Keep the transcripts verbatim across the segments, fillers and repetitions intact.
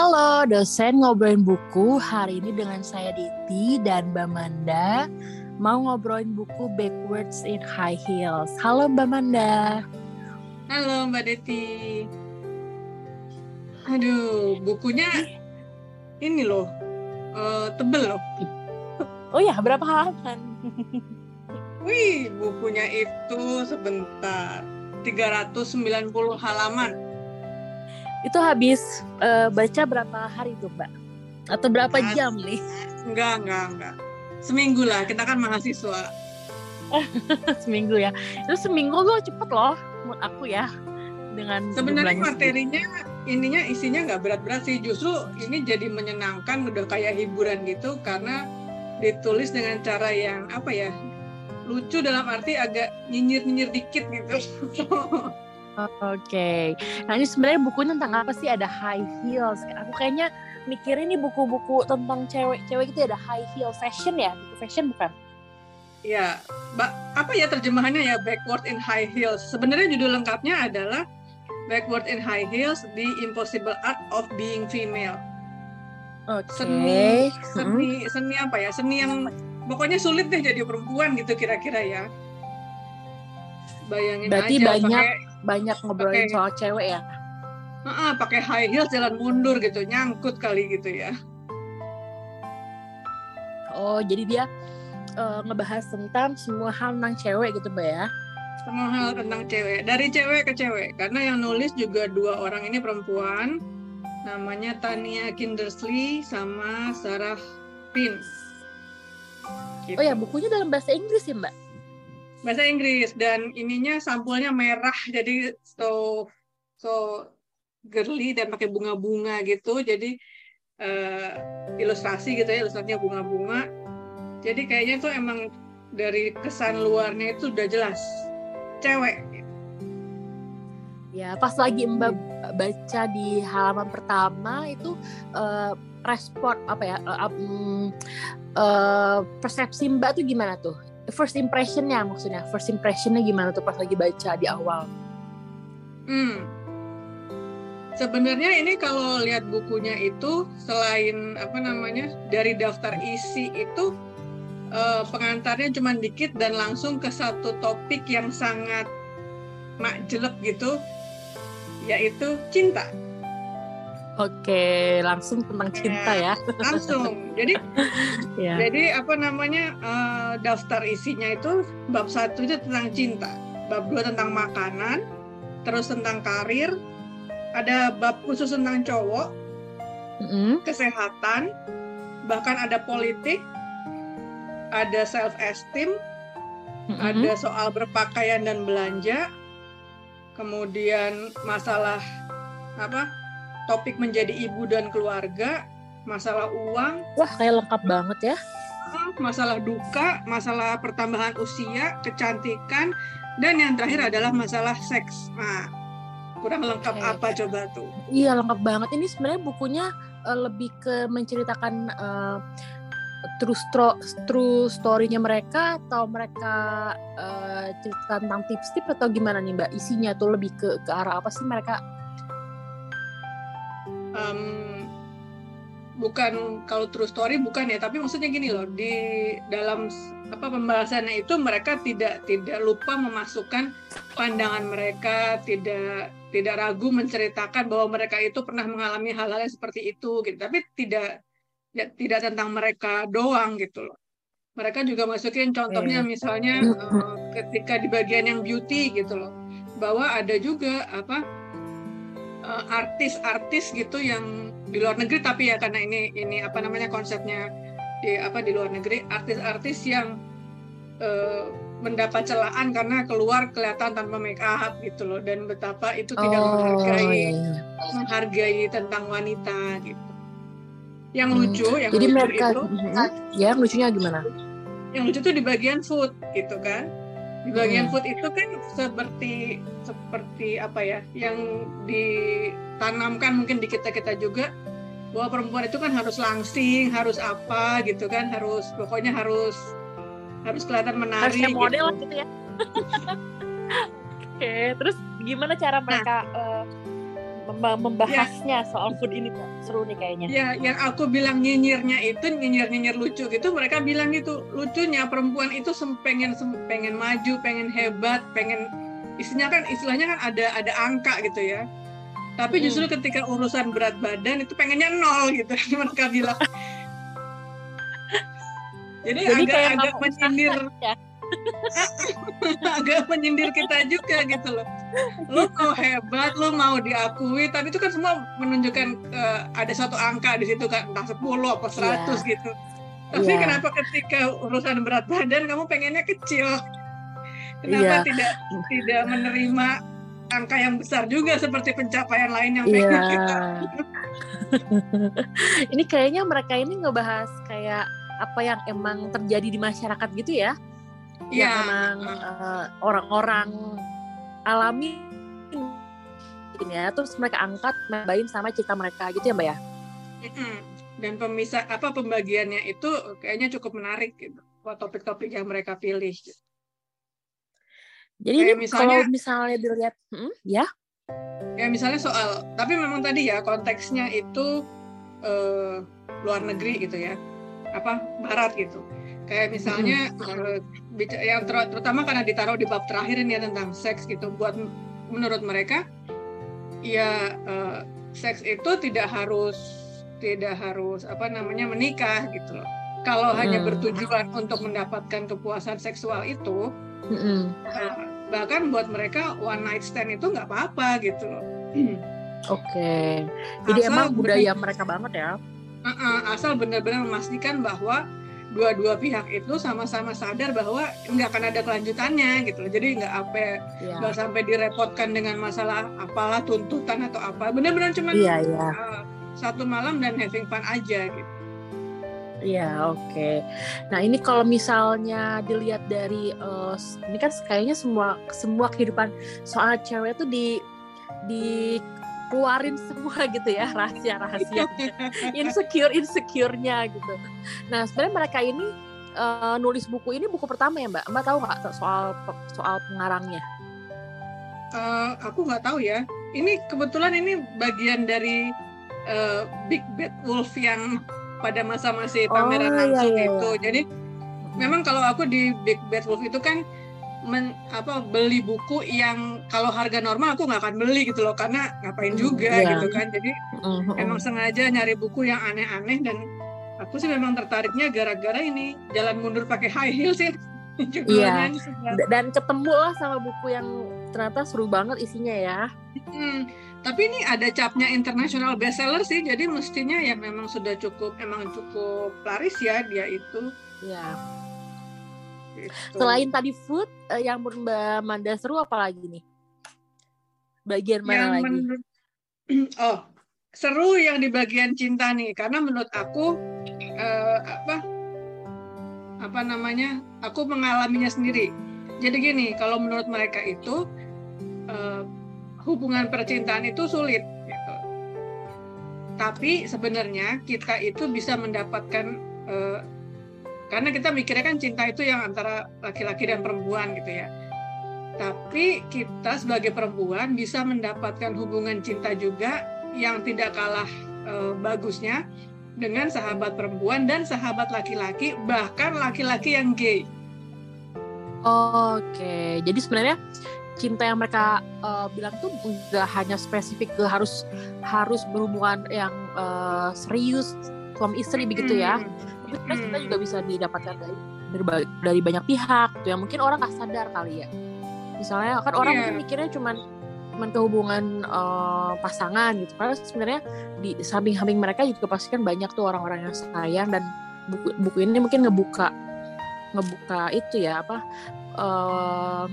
Halo, dosen ngobrolin buku. Hari ini dengan saya Diti dan Mbak Manda mau ngobrolin buku Backwards in High Heels. Halo Mbak Manda. Halo Mbak Diti. Aduh, bukunya ini loh, uh, tebel loh. Oh ya, berapa halaman? Wih, bukunya itu sebentar tiga ratus sembilan puluh halaman. Itu habis uh, baca berapa hari tuh Mbak? Atau berapa As- jam nih? Enggak, enggak, enggak. Seminggu lah, kita kan mahasiswa. Seminggu ya. Itu seminggu lo cepet loh, menurut aku ya. Dengan sebenarnya materinya, ininya isinya enggak berat-berat sih. Justru ini jadi menyenangkan, udah kayak hiburan gitu. Karena ditulis dengan cara yang apa ya, lucu dalam arti agak nyinyir-nyinyir dikit gitu. Oke, okay. Nah ini sebenarnya bukunya tentang apa sih? Ada high heels. Aku kayaknya mikirin nih buku-buku tentang cewek-cewek itu ada high heel fashion ya, buku fashion bukan? Ya, apa ya terjemahannya ya, Backward in High Heels. Sebenarnya judul lengkapnya adalah Backward in High Heels: The Impossible Art of Being Female. Okay. Seni, seni, hmm. seni apa ya? Seni yang pokoknya sulit deh jadi perempuan gitu kira-kira ya. Bayangin berarti aja banyak pakai, banyak ngobrolin pakai, soal cewek ya. Uh, pakai high heels jalan mundur gitu, nyangkut kali gitu ya. Oh, jadi dia uh, ngebahas tentang semua hal tentang cewek gitu, Mbak ya. Semua hal tentang cewek, dari cewek ke cewek. Karena yang nulis juga dua orang ini perempuan. Namanya Tania Kindersley sama Sarah Pins. Gitu. Oh ya, bukunya dalam bahasa Inggris ya, Mbak? Bahasa Inggris, dan ininya sampulnya merah, jadi so so girly dan pakai bunga-bunga gitu, jadi uh, ilustrasi gitu ya, ilustrasinya bunga-bunga, jadi kayaknya tuh emang dari kesan luarnya itu udah jelas cewek ya. Pas lagi Mbak baca di halaman pertama itu uh, respon apa ya, uh, um, uh, persepsi Mbak tuh gimana tuh? First impression-nya maksudnya, first impression-nya gimana tuh pas lagi baca di awal? Hmm. Sebenarnya ini kalau lihat bukunya itu selain apa namanya dari daftar isi itu eh, pengantarnya cuma dikit dan langsung ke satu topik yang sangat makjelek gitu, yaitu cinta. Oke, langsung tentang cinta ya. Langsung. Jadi, ya. jadi apa namanya uh, daftar isinya itu bab satu itu tentang cinta, bab dua tentang makanan, terus tentang karir, ada bab khusus tentang cowok, mm-hmm. kesehatan, bahkan ada politik, ada self esteem, mm-hmm. ada soal berpakaian dan belanja, kemudian masalah apa? Topik menjadi ibu dan keluarga, masalah uang. Wah, kayak lengkap banget ya. Masalah duka, masalah pertambahan usia, kecantikan, dan yang terakhir adalah masalah seks. Nah, kurang lengkap okay. apa coba tuh? Iya, lengkap banget. Ini sebenarnya bukunya uh, lebih ke menceritakan uh, true, stro- true story-nya mereka, atau mereka uh, cerita tentang tips-tips atau gimana nih Mbak? Isinya tuh lebih ke, ke arah apa sih mereka? Um, bukan kalau true story bukan ya, tapi maksudnya gini loh, di dalam apa pembahasannya itu mereka tidak tidak lupa memasukkan pandangan mereka, tidak tidak ragu menceritakan bahwa mereka itu pernah mengalami hal-hal yang seperti itu gitu, tapi tidak ya, tidak tentang mereka doang gitu loh. Mereka juga masukin contohnya misalnya uh, ketika di bagian yang beauty gitu loh, bahwa ada juga apa artis-artis gitu yang di luar negeri, tapi ya karena ini ini apa namanya konsepnya di apa di luar negeri, artis-artis yang uh, mendapat celaan karena keluar kelihatan tanpa make up gitu loh, dan betapa itu tidak oh, menghargai iya. menghargai tentang wanita gitu. Yang lucu, hmm. yang jadi lucu mereka, itu ya lucunya gimana? Yang lucu tuh di bagian food gitu kan. Di bagian hmm. food itu kan seperti seperti apa ya, yang ditanamkan mungkin di kita-kita juga, bahwa perempuan itu kan harus langsing, harus apa gitu kan, harus pokoknya harus harus kelihatan menarik. Harus model gitu, gitu ya. Oke, okay, terus Gimana cara mereka nah. uh, membahasnya ya. soal food ini, Pak? Seru nih kayaknya. Ya, yang aku bilang nyinyirnya itu, nyinyir-nyinyir lucu gitu, mereka bilang gitu, lucunya perempuan itu pengen pengen maju, pengen hebat, pengen isinya kan istilahnya kan ada ada angka gitu ya. Tapi justru hmm. ketika urusan berat badan itu pengennya nol gitu mereka bilang. Jadi, Jadi agak agak menyindir. Ya. agak menyindir kita juga gitu loh. Lo mau hebat, lo mau diakui, tapi itu kan semua menunjukkan uh, ada satu angka di situ kan, entah sepuluh atau seratus yeah. gitu. Tapi yeah. kenapa ketika urusan berat badan kamu pengennya kecil? Kenapa yeah. tidak tidak menerima angka yang besar juga seperti pencapaian lain yang pengen yeah. kita? Ini kayaknya mereka ini ngebahas kayak apa yang emang terjadi di masyarakat gitu ya. Yang ya. Emang uh, orang-orang alami gitu ya, terus mereka angkat main sama cita mereka gitu ya Mbak ya. Dan pemisah apa pembagiannya itu kayaknya cukup menarik gitu, topik-topik yang mereka pilih. Jadi ini, misalnya, kalau misalnya dilihat hmm, ya. Ya misalnya soal, tapi memang tadi ya konteksnya itu eh, luar negeri gitu ya, apa barat gitu. Kayak misalnya hmm. yang ter- terutama karena ditaruh di bab terakhir ini ya, tentang seks gitu. Buat menurut mereka ya uh, seks itu tidak harus tidak harus apa namanya menikah gitu loh. Kalau hmm. hanya bertujuan untuk mendapatkan kepuasan seksual itu hmm. uh, bahkan buat mereka one night stand itu nggak apa-apa gitu loh. Hmm. Oke. Okay. Jadi asal emang budaya bener- mereka banget ya. Uh-uh, asal benar-benar memastikan bahwa dua-dua pihak itu sama-sama sadar bahwa nggak akan ada kelanjutannya gitu, jadi nggak apa yeah. nggak sampai direpotkan dengan masalah apalah tuntutan atau apa, benar-benar cuma yeah, yeah. uh, satu malam dan having fun aja gitu. Iya yeah, oke. Okay. Nah ini kalau misalnya dilihat dari uh, ini kan kayaknya semua semua kehidupan soal cewek tuh di di keluarin semua gitu ya, rahasia-rahasia insecure-insecure-nya gitu. Nah sebenarnya mereka ini uh, nulis buku ini buku pertama ya Mbak? Mbak tahu nggak soal soal pengarangnya? Uh, aku nggak tahu ya. Ini kebetulan ini bagian dari uh, Big Bad Wolf yang pada masa masih pameran oh, langsung iya, iya. itu. Jadi memang kalau aku di Big Bad Wolf itu kan Men, apa beli buku yang kalau harga normal aku nggak akan beli gitu loh, karena ngapain juga yeah. gitu kan, jadi uh-huh. emang sengaja nyari buku yang aneh-aneh, dan aku sih memang tertariknya gara-gara ini Jalan Mundur Pakai High Heels sih yeah. dan ketemu lah sama buku yang ternyata seru banget isinya ya. Hmm. Tapi ini ada capnya international bestseller sih, jadi mestinya ya memang sudah cukup emang cukup laris ya dia itu ya yeah. Gitu. Selain tadi food, eh, yang menurut Mbak Manda seru apa lagi nih? Bagian mana yang lagi? Menurut, oh, seru yang di bagian cinta nih, karena menurut aku eh, apa apa namanya, aku mengalaminya sendiri. Jadi gini, kalau menurut mereka itu eh, hubungan percintaan itu sulit, gitu. Tapi sebenarnya kita itu bisa mendapatkan eh, karena kita mikirnya kan cinta itu yang antara laki-laki dan perempuan gitu ya. Tapi kita sebagai perempuan bisa mendapatkan hubungan cinta juga yang tidak kalah e, bagusnya dengan sahabat perempuan dan sahabat laki-laki, bahkan laki-laki yang gay. Oke, jadi sebenarnya cinta yang mereka uh, bilang tuh nggak hanya spesifik ke harus harus berhubungan yang uh, serius suami istri begitu ya. Tapi hmm. kita juga bisa didapatkan dari, dari banyak pihak tuh yang mungkin orang nggak sadar kali ya. Misalnya kan orang yeah. mungkin mikirnya cuman cuman kehubungan uh, pasangan gitu. Padahal sebenarnya di samping-samping mereka juga pasti kan banyak tuh orang-orang yang sayang, dan buku buku ini mungkin ngebuka ngebuka itu ya apa uh,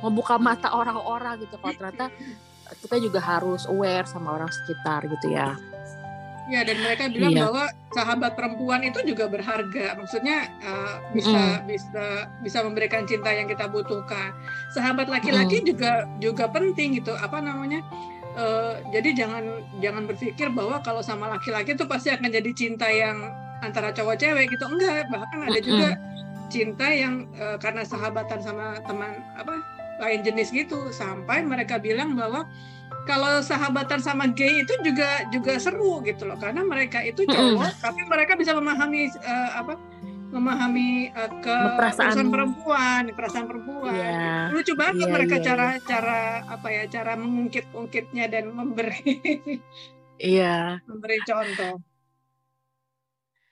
ngebuka mata orang-orang gitu kalau ternyata kita juga harus aware sama orang sekitar gitu ya. Ya, dan mereka bilang iya. bahwa sahabat perempuan itu juga berharga. Maksudnya uh, bisa mm. bisa bisa memberikan cinta yang kita butuhkan. Sahabat laki-laki mm. juga juga penting gitu. Apa namanya? Uh, jadi jangan jangan berpikir bahwa kalau sama laki-laki itu pasti akan jadi cinta yang antara cowok cewek gitu. Enggak, bahkan ada juga mm-hmm. cinta yang uh, karena sahabatan sama teman apa lain jenis gitu, sampai mereka bilang bahwa kalau sahabatan sama gay itu juga juga seru gitu loh, karena mereka itu cowok mm. tapi mereka bisa memahami uh, apa memahami uh, ke perasaan perempuan, perasaan perempuan. Yeah. Lucu banget yeah, mereka yeah. cara cara apa ya cara mengungkit-ungkitnya dan memberi iya yeah. memberi contoh.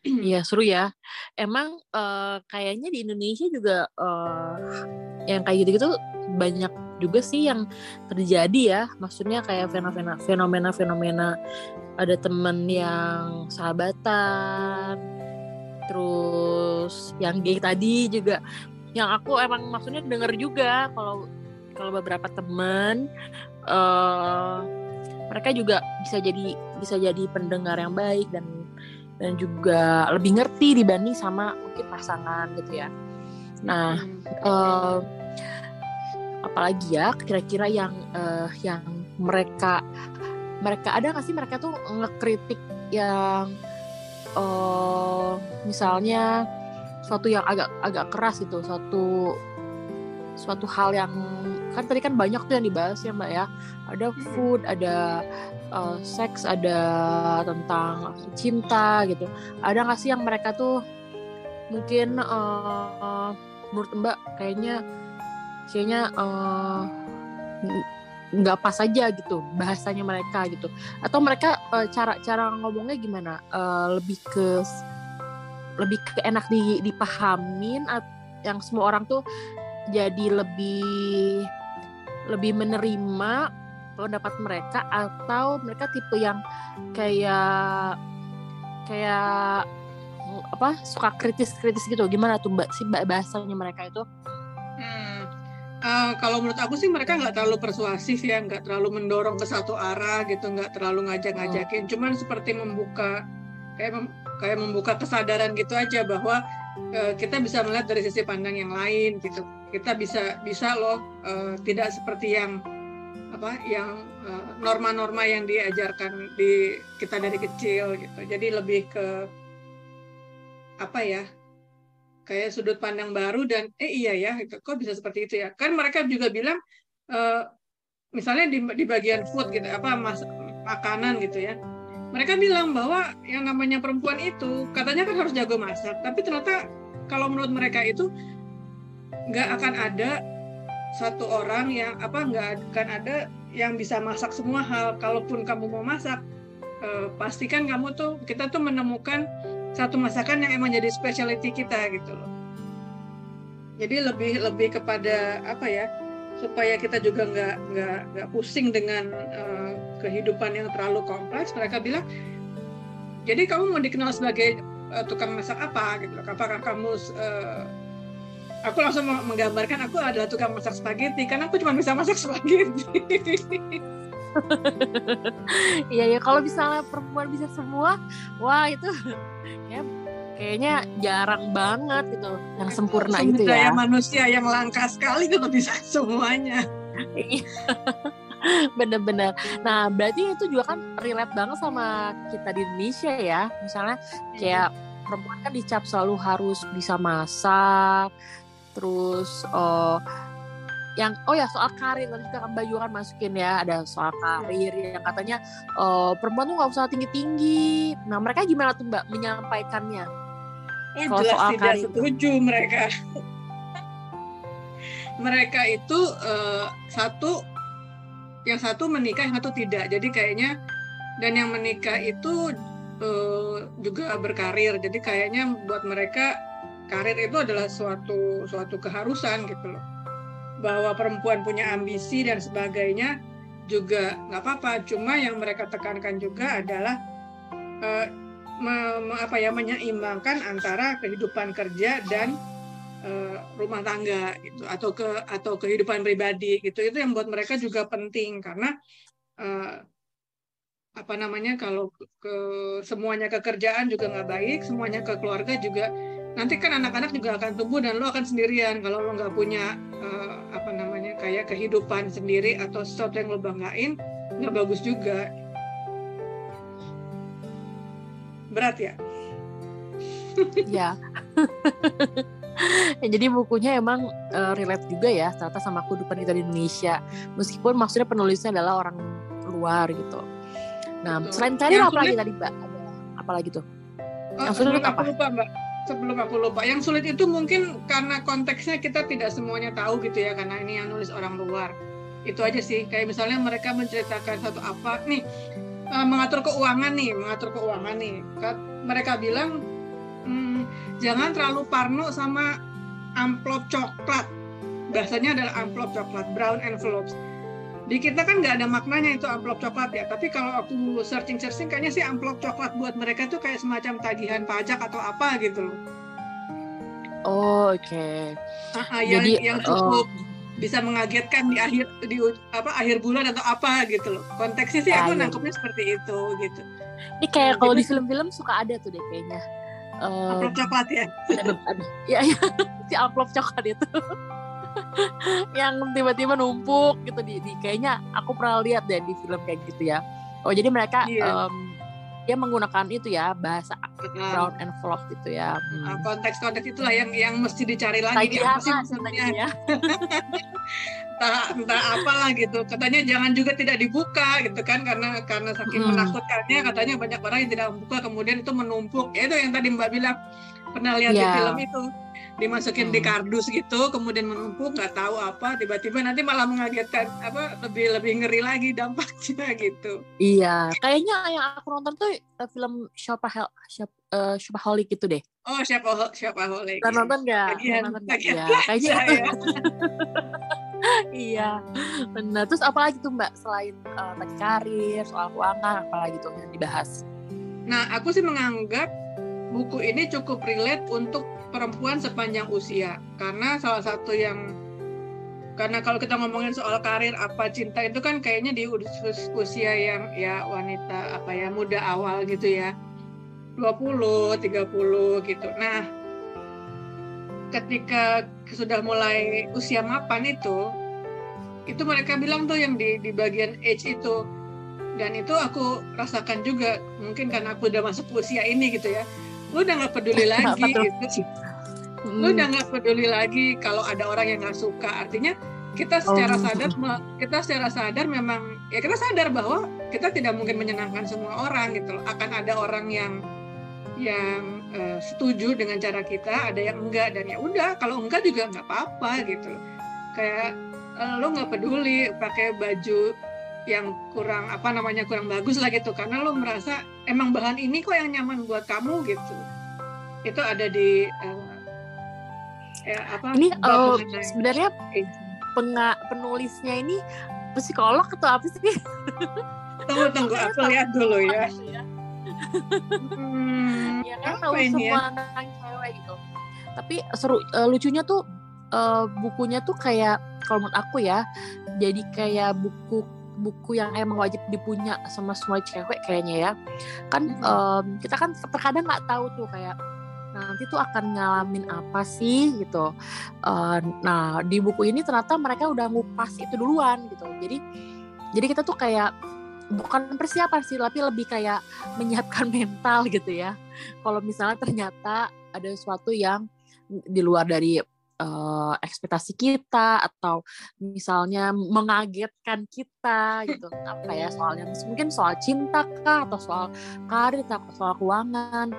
Iya seru ya. Emang uh, kayaknya di Indonesia juga uh, yang kayak gitu-gitu banyak juga sih yang terjadi ya, maksudnya kayak fenomena-fenomena, ada temen yang sahabatan, terus yang gay tadi juga, yang aku emang maksudnya dengar juga kalau kalau beberapa temen uh, mereka juga bisa jadi bisa jadi pendengar yang baik dan dan juga lebih ngerti dibanding sama mungkin pasangan gitu ya. Nah. Uh, apalagi ya kira-kira yang uh, yang mereka mereka ada nggak sih mereka tuh ngekritik yang uh, misalnya suatu yang agak agak keras itu, suatu suatu hal yang kan tadi kan banyak tuh yang dibahas ya Mbak ya, ada food, ada uh, seks, ada tentang cinta gitu, ada nggak sih yang mereka tuh mungkin uh, menurut Mbak kayaknya kayaknya nggak uh, pas aja gitu bahasanya mereka gitu, atau mereka uh, cara cara ngomongnya gimana, uh, lebih ke lebih ke enak di, dipahamin at, yang semua orang tuh jadi lebih lebih menerima pendapat mereka, atau mereka tipe yang kayak kayak apa suka kritis-kritis gitu, gimana tuh Mbak sih bahasanya mereka itu? Hmm. Uh, kalau menurut aku sih mereka nggak terlalu persuasif ya, nggak terlalu mendorong ke satu arah gitu, nggak terlalu ngajak-ngajakin, cuman seperti membuka kayak mem, kayak membuka kesadaran gitu aja bahwa uh, kita bisa melihat dari sisi pandang yang lain gitu, kita bisa bisa loh uh, tidak seperti yang apa yang uh, norma-norma yang diajarkan di kita dari kecil gitu, jadi lebih ke apa ya? Kayak sudut pandang baru dan eh iya ya gitu. Kok bisa seperti itu ya? Kan mereka juga bilang uh, misalnya di, di bagian food gitu apa mas, makanan gitu ya. Mereka bilang bahwa yang namanya perempuan itu katanya kan harus jago masak, tapi ternyata kalau menurut mereka itu nggak akan ada satu orang yang apa nggak akan ada yang bisa masak semua hal. Kalaupun kamu mau masak uh, pastikan kamu tuh kita tuh menemukan satu masakan yang emang jadi specialty kita gitu loh. Jadi lebih lebih kepada apa ya, supaya kita juga nggak nggak nggak pusing dengan uh, kehidupan yang terlalu kompleks. Mereka bilang, jadi kamu mau dikenal sebagai uh, tukang masak apa gitu loh? Apakah kamu uh, aku langsung menggambarkan aku adalah tukang masak spaghetti karena aku cuma bisa masak spaghetti. Iya ya, kalau misalnya perempuan bisa semua, wah itu ya kayaknya jarang banget gitu yang sempurna gitu ya. Daya manusia yang langka sekali itu bisa semuanya. Bener-bener. Nah berarti itu juga kan relate banget sama kita di Indonesia ya. Misalnya kayak perempuan kan dicap selalu harus bisa masak, terus oh, yang oh ya soal karir tadi kita Mbak Yu kan masukin ya, ada soal karir yang katanya uh, perempuan tuh nggak usah tinggi-tinggi. Nah mereka gimana tuh Mbak menyampaikannya? Eh, soal jelas soal tidak karir. Setuju mereka. Mereka itu uh, satu yang satu menikah yang satu tidak. Jadi kayaknya dan yang menikah itu uh, juga berkarir. Jadi kayaknya buat mereka karir itu adalah suatu suatu keharusan gitu loh. Bahwa perempuan punya ambisi dan sebagainya juga nggak apa-apa, cuma yang mereka tekankan juga adalah eh, me, me, apa ya menyeimbangkan antara kehidupan kerja dan eh, rumah tangga gitu, atau ke atau kehidupan pribadi gitu. Itu yang buat mereka juga penting karena eh, apa namanya kalau ke semuanya kekerjaan juga nggak baik, semuanya ke keluarga juga nanti kan anak-anak juga akan tumbuh dan lo akan sendirian kalau lo nggak punya uh, apa namanya kayak kehidupan sendiri atau sesuatu yang lo banggain, nggak bagus juga. Berat ya? Ya. Jadi bukunya emang uh, relate juga ya ternyata sama kehidupan kita di Indonesia, meskipun maksudnya penulisnya adalah orang luar gitu. Nah, betul. Selain cari apa lagi tadi Mbak? Apa lagi tuh? Oh, yang sulit apa? Lupa, Mbak. Sebelum aku lupa, yang sulit itu mungkin karena konteksnya kita tidak semuanya tahu gitu ya, karena ini yang nulis orang luar. Itu aja sih, kayak misalnya mereka menceritakan satu apa nih, mengatur keuangan nih, mengatur keuangan nih. Mereka bilang hmm, jangan terlalu parno sama amplop coklat. Bahasanya adalah amplop coklat, brown envelopes. Di kita kan nggak ada maknanya itu amplop coklat ya, tapi kalau aku searching-searching kayaknya sih amplop coklat buat mereka tuh kayak semacam tagihan pajak atau apa gitu loh. Oh, oke. Okay. Nah, yang, yang cukup oh. bisa mengagetkan di akhir di apa akhir bulan atau apa gitu loh. Konteksnya sih ya, aku ya. nangkepnya seperti itu gitu. Ini kayak kalau di film-film suka ada tuh deh kayaknya. Uh, amplop coklat ya. Ada, ada. Ya, ya. Si amplop coklat itu. Yang tiba-tiba numpuk gitu di, di kayaknya aku pernah lihat deh di film kayak gitu ya. Oh jadi mereka yeah. um, dia menggunakan itu ya bahasa brown envelope gitu ya. Hmm. Konteks-konteks itulah yang yang mesti dicari lagi di apa sih sebenarnya. Entah entah apalah gitu. Katanya jangan juga tidak dibuka gitu kan, karena karena saking hmm. menakutkannya katanya banyak orang yang tidak membuka kemudian itu menumpuk. Ya itu yang tadi Mbak bilang pernah lihat yeah. di film itu. Dimasukin hmm. di kardus gitu, kemudian menumpuk, nggak tahu apa, tiba-tiba nanti malah mengagetkan, apa lebih lebih ngeri lagi dampaknya gitu. Iya, kayaknya yang aku nonton tuh film Shopaholic Shop, uh, Shopaholic gitu deh. Oh, Shopaholic. Shopaholic. Kita nonton nggak? Kita nonton nggak? Iya, kayaknya itu. Iya, benar. Terus apa lagi tuh Mbak selain uh, tadi karir, soal keuangan, apa lagi tuh yang dibahas? Nah, aku sih menganggap buku ini cukup relate untuk perempuan sepanjang usia, karena salah satu yang karena kalau kita ngomongin soal karir apa cinta itu kan kayaknya di usia yang ya wanita apa ya muda awal gitu ya dua puluh, tiga puluh gitu. Nah, ketika sudah mulai usia mapan itu itu mereka bilang tuh yang di di bagian age itu, dan itu aku rasakan juga mungkin karena aku udah masuk usia ini gitu ya. Lu udah nggak peduli lagi gitu. Lu udah nggak peduli lagi kalau ada orang yang nggak suka. Artinya kita secara sadar, kita secara sadar memang ya kita sadar bahwa kita tidak mungkin menyenangkan semua orang gitu. Akan ada orang yang yang uh, setuju dengan cara kita, ada yang enggak, dan ya udah kalau enggak juga nggak apa-apa gitu. Kayak uh, lu nggak peduli pakai baju yang kurang apa namanya kurang bagus lah gitu, karena lo merasa emang bahan ini kok yang nyaman buat kamu gitu. Itu ada di uh, eh, apa ini uh, sebenarnya penga- penulisnya ini psikolog atau apa sih? Tunggu tunggu aku lihat dulu ya. hmm, ya kan tahu semua tentang cewek gitu, tapi seru uh, lucunya tuh uh, bukunya tuh kayak kalau menurut aku ya jadi kayak buku buku yang emang wajib dipunya sama semua cewek kayaknya ya kan. Mm-hmm. um, kita kan terkadang nggak tahu tuh kayak nanti tuh akan ngalamin apa sih gitu. Uh, nah di buku ini ternyata mereka udah ngupas itu duluan gitu, jadi jadi kita tuh kayak bukan persiapan sih tapi lebih kayak menyiapkan mental gitu ya kalau misalnya ternyata ada sesuatu yang di luar dari Uh, ekspektasi kita atau misalnya mengagetkan kita gitu. Apa ya soalnya mungkin soal cinta kah atau soal karir atau soal keuangan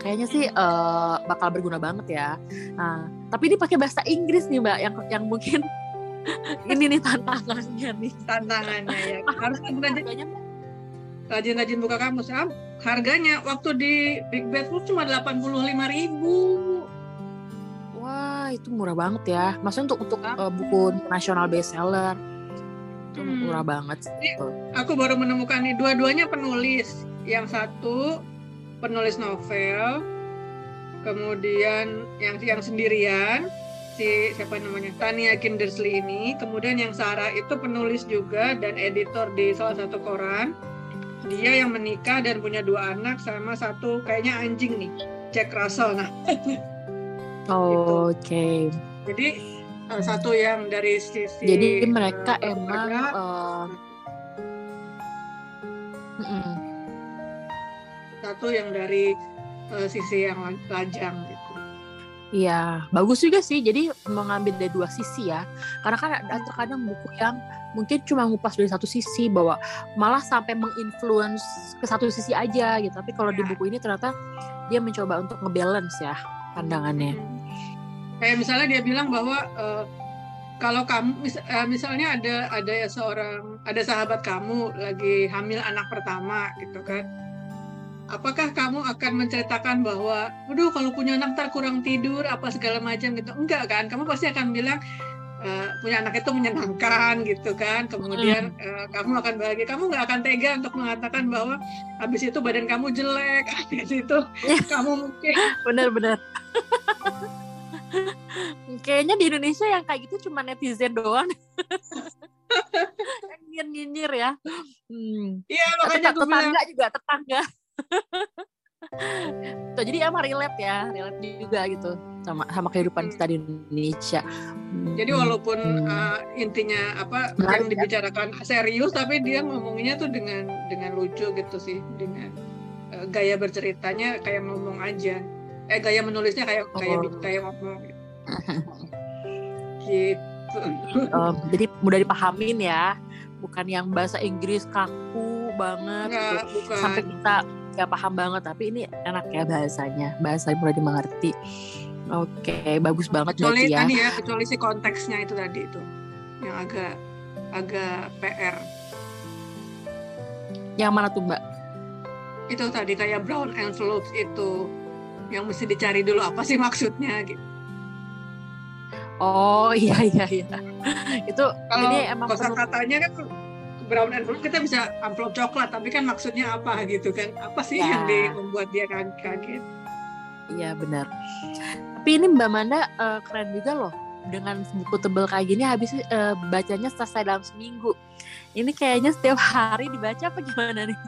kayaknya sih uh, bakal berguna banget ya. Nah, tapi ini pakai bahasa Inggris nih Mbak yang yang mungkin ini nih tantangannya nih tantangannya ya harus rajin rajin buka kamus. Harganya waktu di Big Bad Wolf cuma delapan puluh lima ribu. Wah itu murah banget ya, maksudnya untuk untuk uh, buku nasional bestseller itu hmm. murah banget. Gitu. Aku baru menemukan nih dua-duanya penulis, yang satu penulis novel, kemudian yang yang sendirian si siapa namanya Tania Kindersley ini, kemudian yang Sarah itu penulis juga dan editor di salah satu koran. Dia yang menikah dan punya dua anak sama satu kayaknya anjing nih Jack Russell. Nah. Oh, gitu. Oke. Okay. Jadi uh, satu yang dari sisi jadi mereka uh, emang uh, satu yang dari uh, sisi yang lajang gitu. Iya, bagus juga sih. Jadi mengambil dari dua sisi ya. Karena kan ada terkadang buku yang mungkin cuma ngupas dari satu sisi, bahwa malah sampai menginfluence ke satu sisi aja gitu. Tapi kalau ya. Di buku ini ternyata dia mencoba untuk ngebalance ya pandangannya. Kayak misalnya dia bilang bahwa uh, kalau kamu mis- uh, misalnya ada ada ya seorang ada sahabat kamu lagi hamil anak pertama gitu kan. Apakah kamu akan menceritakan bahwa, waduh kalau punya anak ntar kurang tidur, apa segala macam gitu? Enggak kan? Kamu pasti akan bilang, e, punya anak itu menyenangkan gitu kan. Kemudian mm. e, kamu akan bahagia. Kamu nggak akan tega untuk mengatakan bahwa habis itu badan kamu jelek, habis itu kamu mungkin. Benar-benar. Kayaknya di Indonesia yang kayak gitu cuma netizen doang. Yang nyinyir ya. Iya, hmm. makanya aku bilang. Tetangga juga, tetangga. Tuh, jadi emang relate ya, relate juga gitu sama sama kehidupan kita di Indonesia. Jadi walaupun hmm. uh, intinya apa nah, yang dibicarakan ya. Serius, tapi dia ngomongnya tuh dengan dengan lucu gitu sih, dengan uh, gaya berceritanya kayak ngomong aja. Eh gaya menulisnya kayak oh. kayak kayak ngomong. Gitu. gitu. Um, jadi mudah dipahamin ya, bukan yang bahasa Inggris kaku banget. Nggak, gitu. Sampai kita gak paham banget, tapi ini enak ya bahasanya, bahasa mudah dimengerti. Oke, bagus banget kecuali ya. Kecuali tadi ya, kecuali si konteksnya itu tadi itu, yang agak agak P R. Yang mana tuh Mbak? Itu tadi kayak brown envelopes itu, yang mesti dicari dulu apa sih maksudnya gitu. Oh iya iya iya. Itu kalau kosakatanya kan brown envelope kita bisa amplop coklat, tapi kan maksudnya apa gitu kan, apa sih ya. Yang di, membuat dia kaget. Iya benar, tapi ini Mbak Manda uh, keren juga loh, dengan buku tebel kayak gini habis uh, bacanya selesai dalam seminggu. Ini kayaknya setiap hari dibaca apa gimana nih?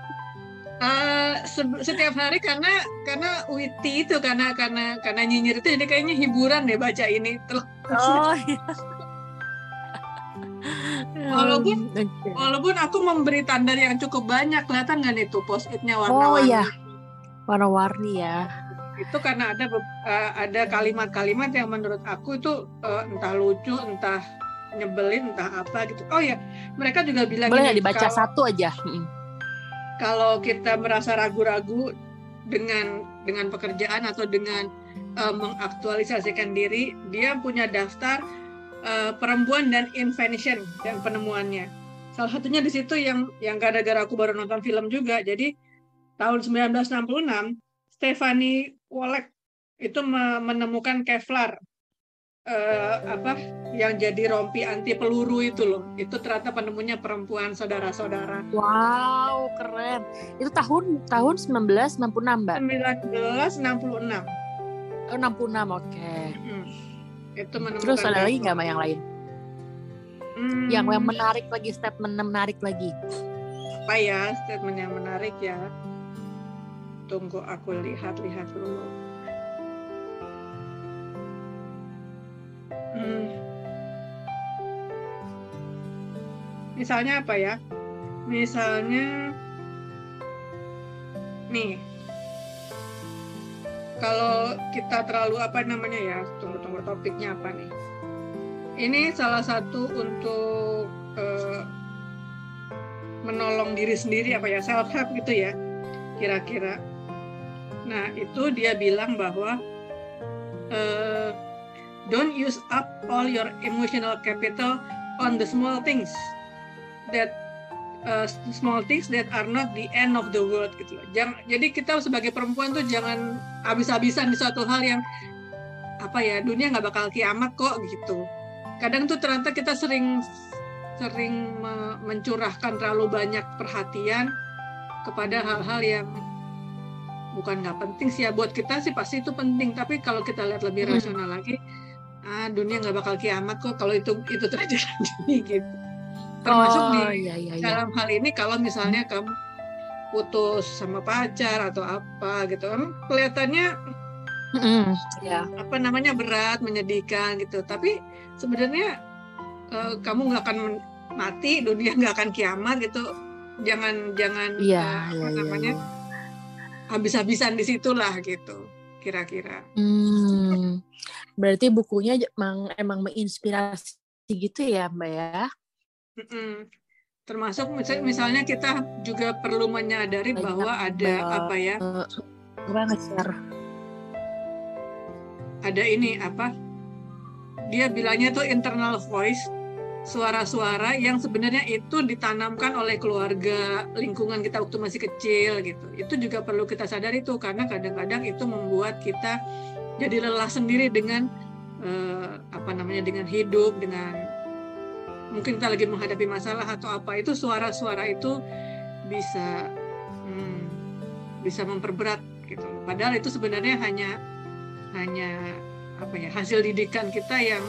Uh, se- setiap hari karena karena witty itu, karena karena karena nyinyir itu, jadi kayaknya hiburan deh baca ini. Oh iya. Walaupun okay. walaupun aku memberi tanda yang cukup banyak, kelihatan nggak nih tuh post-it-nya warna-warni. Oh iya, warna-warni ya. Itu karena ada uh, ada kalimat-kalimat yang menurut aku itu uh, entah lucu, entah nyebelin, entah apa gitu. Oh iya, mereka juga bilang. Boleh nggak dibaca kalau, satu aja? Kalau kita merasa ragu-ragu dengan dengan pekerjaan atau dengan uh, mengaktualisasikan diri, dia punya daftar. Uh, perempuan dan invention dan penemuannya. Salah satunya di situ yang yang gara-gara aku baru nonton film juga. Jadi tahun sembilan belas enam puluh enam Stephanie Kwolek itu menemukan Kevlar uh, apa yang jadi rompi anti peluru itu loh. Itu ternyata penemunya perempuan, saudara-saudara. Wow, keren. Itu tahun tahun sembilan belas enam puluh enam, Mbak. sembilan belas enam puluh enam Oh, enam puluh enam oke. Okay. Hmm. Itu terus ada lagi nggak yang lain? Hmm. Yang yang menarik lagi, statement menarik lagi. Apa ya statement yang menarik ya? Tunggu aku lihat-lihat dulu. Hmm. Misalnya apa ya? Misalnya nih. Kalau kita terlalu apa namanya ya, tunggu-tunggu topiknya apa nih. Ini salah satu untuk eh, menolong diri sendiri apa ya, self help gitu ya, kira-kira. Nah itu dia bilang bahwa eh, don't use up all your emotional capital on the small things that Uh, small things that are not the end of the world gitu loh. Jangan, jadi kita sebagai perempuan tuh jangan habis-habisan di suatu hal yang apa ya, dunia nggak bakal kiamat kok gitu. Kadang tuh ternyata kita sering sering me- mencurahkan terlalu banyak perhatian kepada hal-hal yang bukan nggak penting sih ya, buat kita sih pasti itu penting, tapi kalau kita lihat lebih hmm. rasional lagi, ah dunia nggak bakal kiamat kok kalau itu itu terjadi gitu. Termasuk oh, di iya, iya, dalam iya. hal ini kalau misalnya kamu putus sama pacar atau apa gitu, kelihatannya mm, yeah. apa namanya berat, menyedihkan gitu, tapi sebenarnya uh, kamu nggak akan mati, dunia nggak akan kiamat gitu. Jangan jangan yeah, uh, iya, apa namanya iya, iya. habis-habisan di situ lah gitu. kira-kira. Hmm, berarti bukunya emang, emang menginspirasi gitu ya Mbak ya? Mm-mm. Termasuk misalnya kita juga perlu menyadari banyak bahwa ada uh, apa ya? Banget, Sir. Ada ini apa? Dia bilangnya tuh internal voice, suara-suara yang sebenarnya itu ditanamkan oleh keluarga, lingkungan kita waktu masih kecil gitu. Itu juga perlu kita sadari tuh, karena kadang-kadang itu membuat kita jadi lelah sendiri dengan eh, apa namanya dengan hidup, dengan mungkin kita lagi menghadapi masalah atau apa. Itu suara-suara itu bisa hmm, bisa memperberat gitu. Padahal itu sebenarnya hanya hanya apa ya, hasil didikan kita yang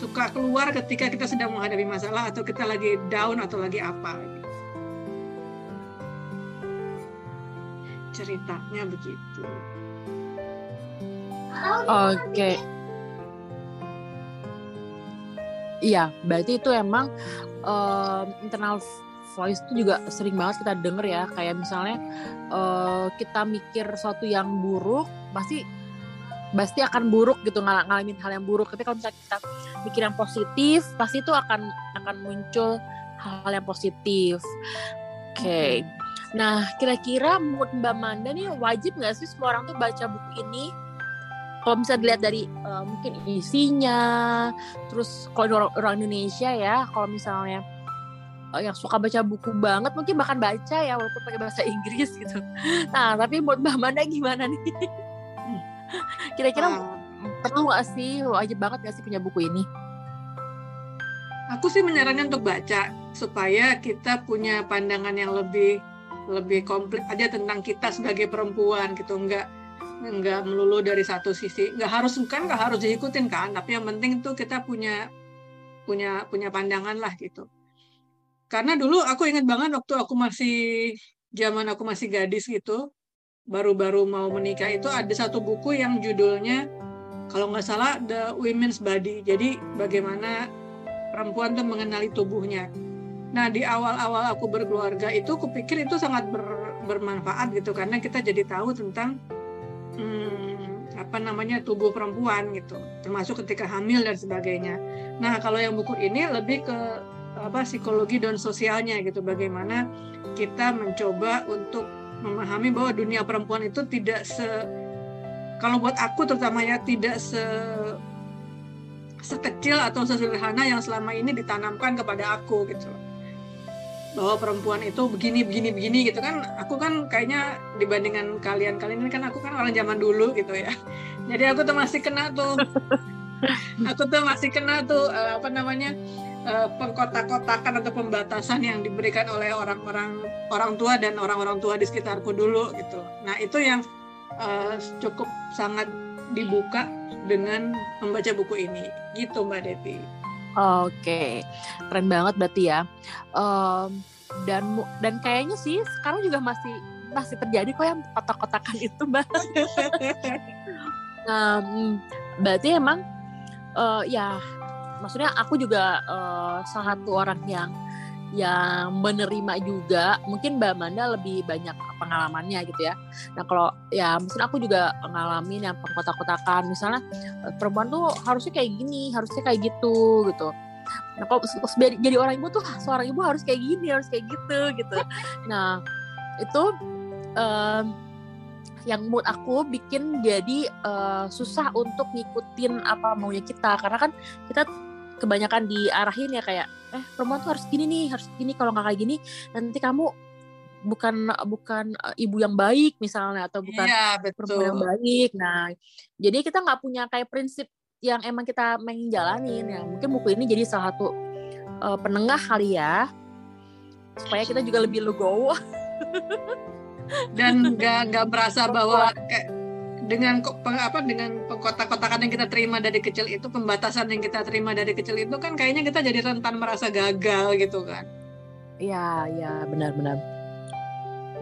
suka keluar ketika kita sedang menghadapi masalah atau kita lagi down atau lagi apa. Ceritanya begitu. Oke. Iya, berarti itu emang uh, internal voice itu juga sering banget kita denger ya. Kayak misalnya uh, kita mikir sesuatu yang buruk, pasti pasti akan buruk gitu, ngal- ngalamin hal yang buruk. Tapi kalau misalnya kita mikir yang positif, pasti itu akan akan muncul hal yang positif. Oke, okay. Nah kira-kira menurut Mbak Manda nih, wajib nggak sih semua orang tuh baca buku ini? Kalau misalnya dilihat dari uh, mungkin isinya, terus kalau orang Indonesia ya, kalau misalnya uh, yang suka baca buku banget, mungkin bahkan baca ya walaupun pakai bahasa Inggris gitu. Nah tapi menurut Mbak Manda gimana nih? Kira-kira uh, perlu nggak sih, wajib banget nggak sih punya buku ini? Aku sih menyarankan untuk baca supaya kita punya pandangan yang lebih lebih kompleks aja tentang kita sebagai perempuan gitu, nggak nggak melulu dari satu sisi. Nggak harus bukan nggak harus diikutin kan, tapi yang penting tuh kita punya punya punya pandangan lah gitu. Karena dulu aku ingat banget waktu aku masih zaman aku masih gadis gitu, baru-baru mau menikah itu ada satu buku yang judulnya kalau nggak salah The Women's Body. Jadi bagaimana perempuan tuh mengenali tubuhnya. Nah di awal-awal aku berkeluarga itu kupikir itu sangat ber, bermanfaat gitu, karena kita jadi tahu tentang hmm, apa namanya tubuh perempuan gitu, termasuk ketika hamil dan sebagainya. Nah kalau yang buku ini lebih ke apa psikologi dan sosialnya gitu, bagaimana kita mencoba untuk memahami bahwa dunia perempuan itu tidak se, kalau buat aku terutamanya tidak se sekecil atau sesederhana yang selama ini ditanamkan kepada aku gitu, bahwa perempuan itu begini begini begini gitu kan. Aku kan kayaknya dibandingkan kalian kalian ini kan aku kan orang zaman dulu gitu ya, jadi aku tuh masih kena tuh aku tuh masih kena tuh apa namanya pengkotak-kotakan atau pembatasan yang diberikan oleh orang-orang orang tua dan orang-orang tua di sekitarku dulu gitu. Nah itu yang uh, cukup sangat dibuka dengan membaca buku ini gitu Mbak Devi. Oke, okay. Keren banget berarti ya. Um, dan dan kayaknya sih sekarang juga masih masih terjadi kok yang kotak-kotakan itu Mbak. um, berarti emang uh, ya. Maksudnya aku juga uh, salah satu orang yang yang menerima juga. Mungkin Mbak Manda lebih banyak pengalamannya gitu ya. Nah kalau ya maksudnya aku juga ngalamin yang pengkotak-kotakan. Misalnya perempuan tuh harusnya kayak gini, harusnya kayak gitu gitu. Nah kalau jadi orang ibu tuh seorang ibu harus kayak gini, harus kayak gitu gitu. Nah itu um, yang mood aku bikin jadi uh, susah untuk ngikutin apa maunya kita, karena kan kita kebanyakan diarahin ya kayak eh perempuan tuh harus gini nih, harus gini, kalau nggak kayak gini nanti kamu bukan bukan ibu yang baik misalnya, atau bukan ya, perempuan yang baik. Nah jadi kita nggak punya kayak prinsip yang emang kita main jalanin ya. Mungkin buku ini jadi salah satu uh, penengah kali ya, supaya kita juga lebih legowo dan nggak nggak merasa bahwa kayak dengan apa dengan pengkotak-kotakan yang kita terima dari kecil itu, pembatasan yang kita terima dari kecil itu kan kayaknya kita jadi rentan merasa gagal gitu kan. Iya iya benar-benar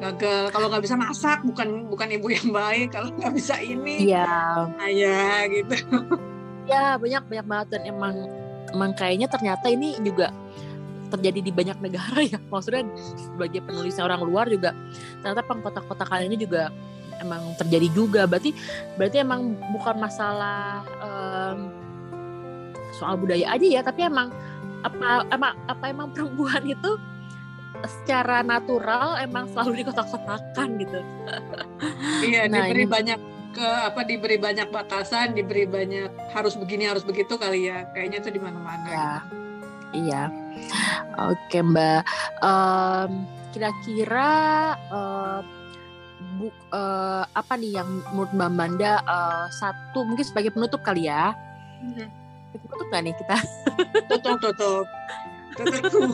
gagal kalau nggak bisa masak bukan bukan ibu yang baik, kalau nggak bisa ini iya ayah gitu ya, banyak banyak banget. Dan emang emang kayaknya ternyata ini juga terjadi di banyak negara ya, maksudnya sebagai penulis orang luar juga ternyata pengkotak-kotakan ini juga emang terjadi juga. Berarti berarti emang bukan masalah um, soal budaya aja ya, tapi emang apa emang apa emang perempuan itu secara natural emang selalu dikotak-kotakan gitu. Iya, nah, diberi ini. banyak ke apa diberi banyak batasan, diberi banyak harus begini harus begitu kali ya. Kayaknya tuh di mana-mana. Ya. Iya. Oke, Mbak. Um, kira-kira uh, buk, uh, apa nih yang menurut Mbak Manda uh, satu mungkin sebagai penutup kali ya? Hmm. Tutup nggak nih kita? Tutup, tutup. Tutup.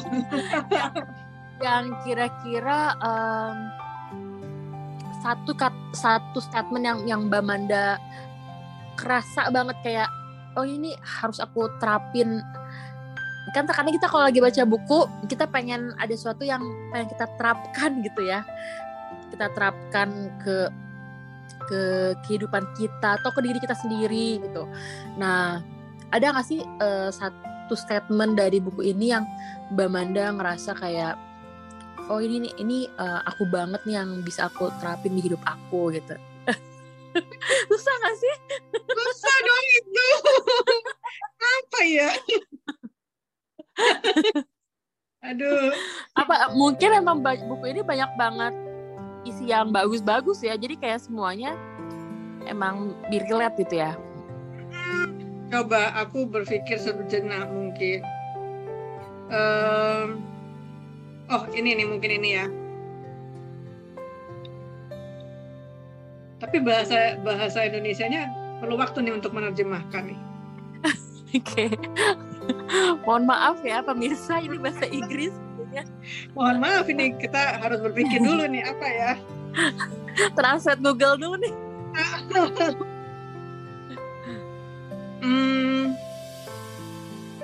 Yang kira-kira um, satu kat, satu statement yang yang Mbak Manda kerasa banget kayak oh ini harus aku terapin, kan karena kita kalau lagi baca buku kita pengen ada sesuatu yang pengen kita terapkan gitu ya, kita terapkan ke ke kehidupan kita atau ke diri kita sendiri gitu. Nah, ada nggak sih uh, satu statement dari buku ini yang Mbak Manda ngerasa kayak oh ini ini uh, aku banget nih yang bisa aku terapin di hidup aku gitu. Susah nggak sih? Susah dong itu. Apa ya? Aduh. Apa mungkin emang buku ini banyak banget isi yang bagus-bagus ya. Jadi kayak semuanya emang relate gitu ya. Coba aku berpikir sejenak mungkin. Um, oh ini nih mungkin ini ya. Tapi bahasa bahasa Indonesianya perlu waktu nih untuk menerjemahkan nih. Oke. Mohon maaf ya pemirsa, ini bahasa Inggris. Mohon maaf ini kita harus berpikir dulu nih apa ya. Translate Google dulu nih. Hmm.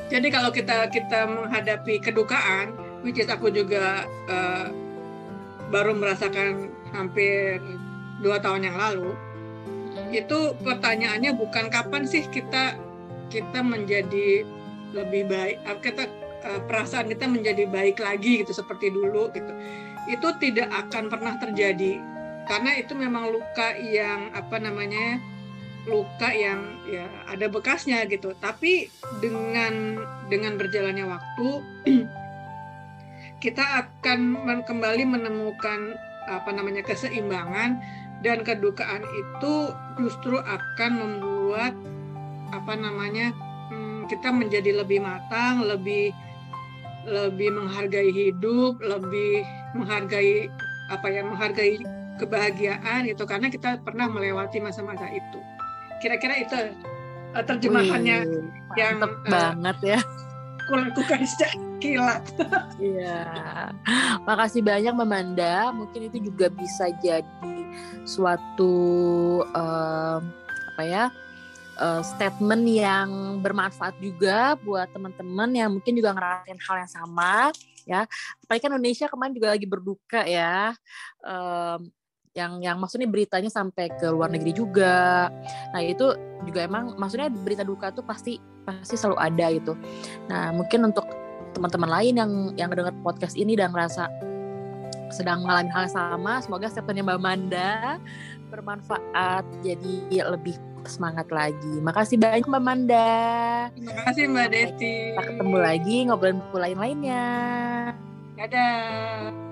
Jadi kalau kita kita menghadapi kedukaan, which is aku juga uh, baru merasakan hampir dua tahun yang lalu, itu pertanyaannya bukan kapan sih kita kita menjadi lebih baik, kita uh, perasaan kita menjadi baik lagi gitu seperti dulu gitu. Itu tidak akan pernah terjadi karena itu memang luka yang apa namanya? luka yang ya ada bekasnya gitu. Tapi dengan dengan berjalannya waktu kita akan kembali menemukan apa namanya keseimbangan, dan kedukaan itu justru akan membuat apa namanya kita menjadi lebih matang, lebih lebih menghargai hidup, lebih menghargai apa ya menghargai kebahagiaan itu karena kita pernah melewati masa-masa itu. Kira-kira itu terjemahannya. Wih, yang mantep uh, banget ya. Kulang-kulang kilat. Iya. Makasih banyak Mbak Manda. Mungkin itu juga bisa jadi suatu uh, apa ya? Uh, statement yang bermanfaat juga buat teman-teman yang mungkin juga ngerasain hal yang sama ya. Apalagi kan Indonesia kemarin juga lagi berduka ya. Um, yang yang maksudnya beritanya sampai ke luar negeri juga. Nah, itu juga emang maksudnya berita duka tuh pasti pasti selalu ada gitu. Nah, mungkin untuk teman-teman lain yang yang dengar podcast ini dan ngerasa sedang mengalami hal yang sama, semoga statementnya Mbak Manda bermanfaat, jadi lebih semangat lagi. Makasih banyak Mbak Manda. Terima kasih Mbak Desi. Kita ketemu lagi ngobrolin buku lain-lainnya. Dadah.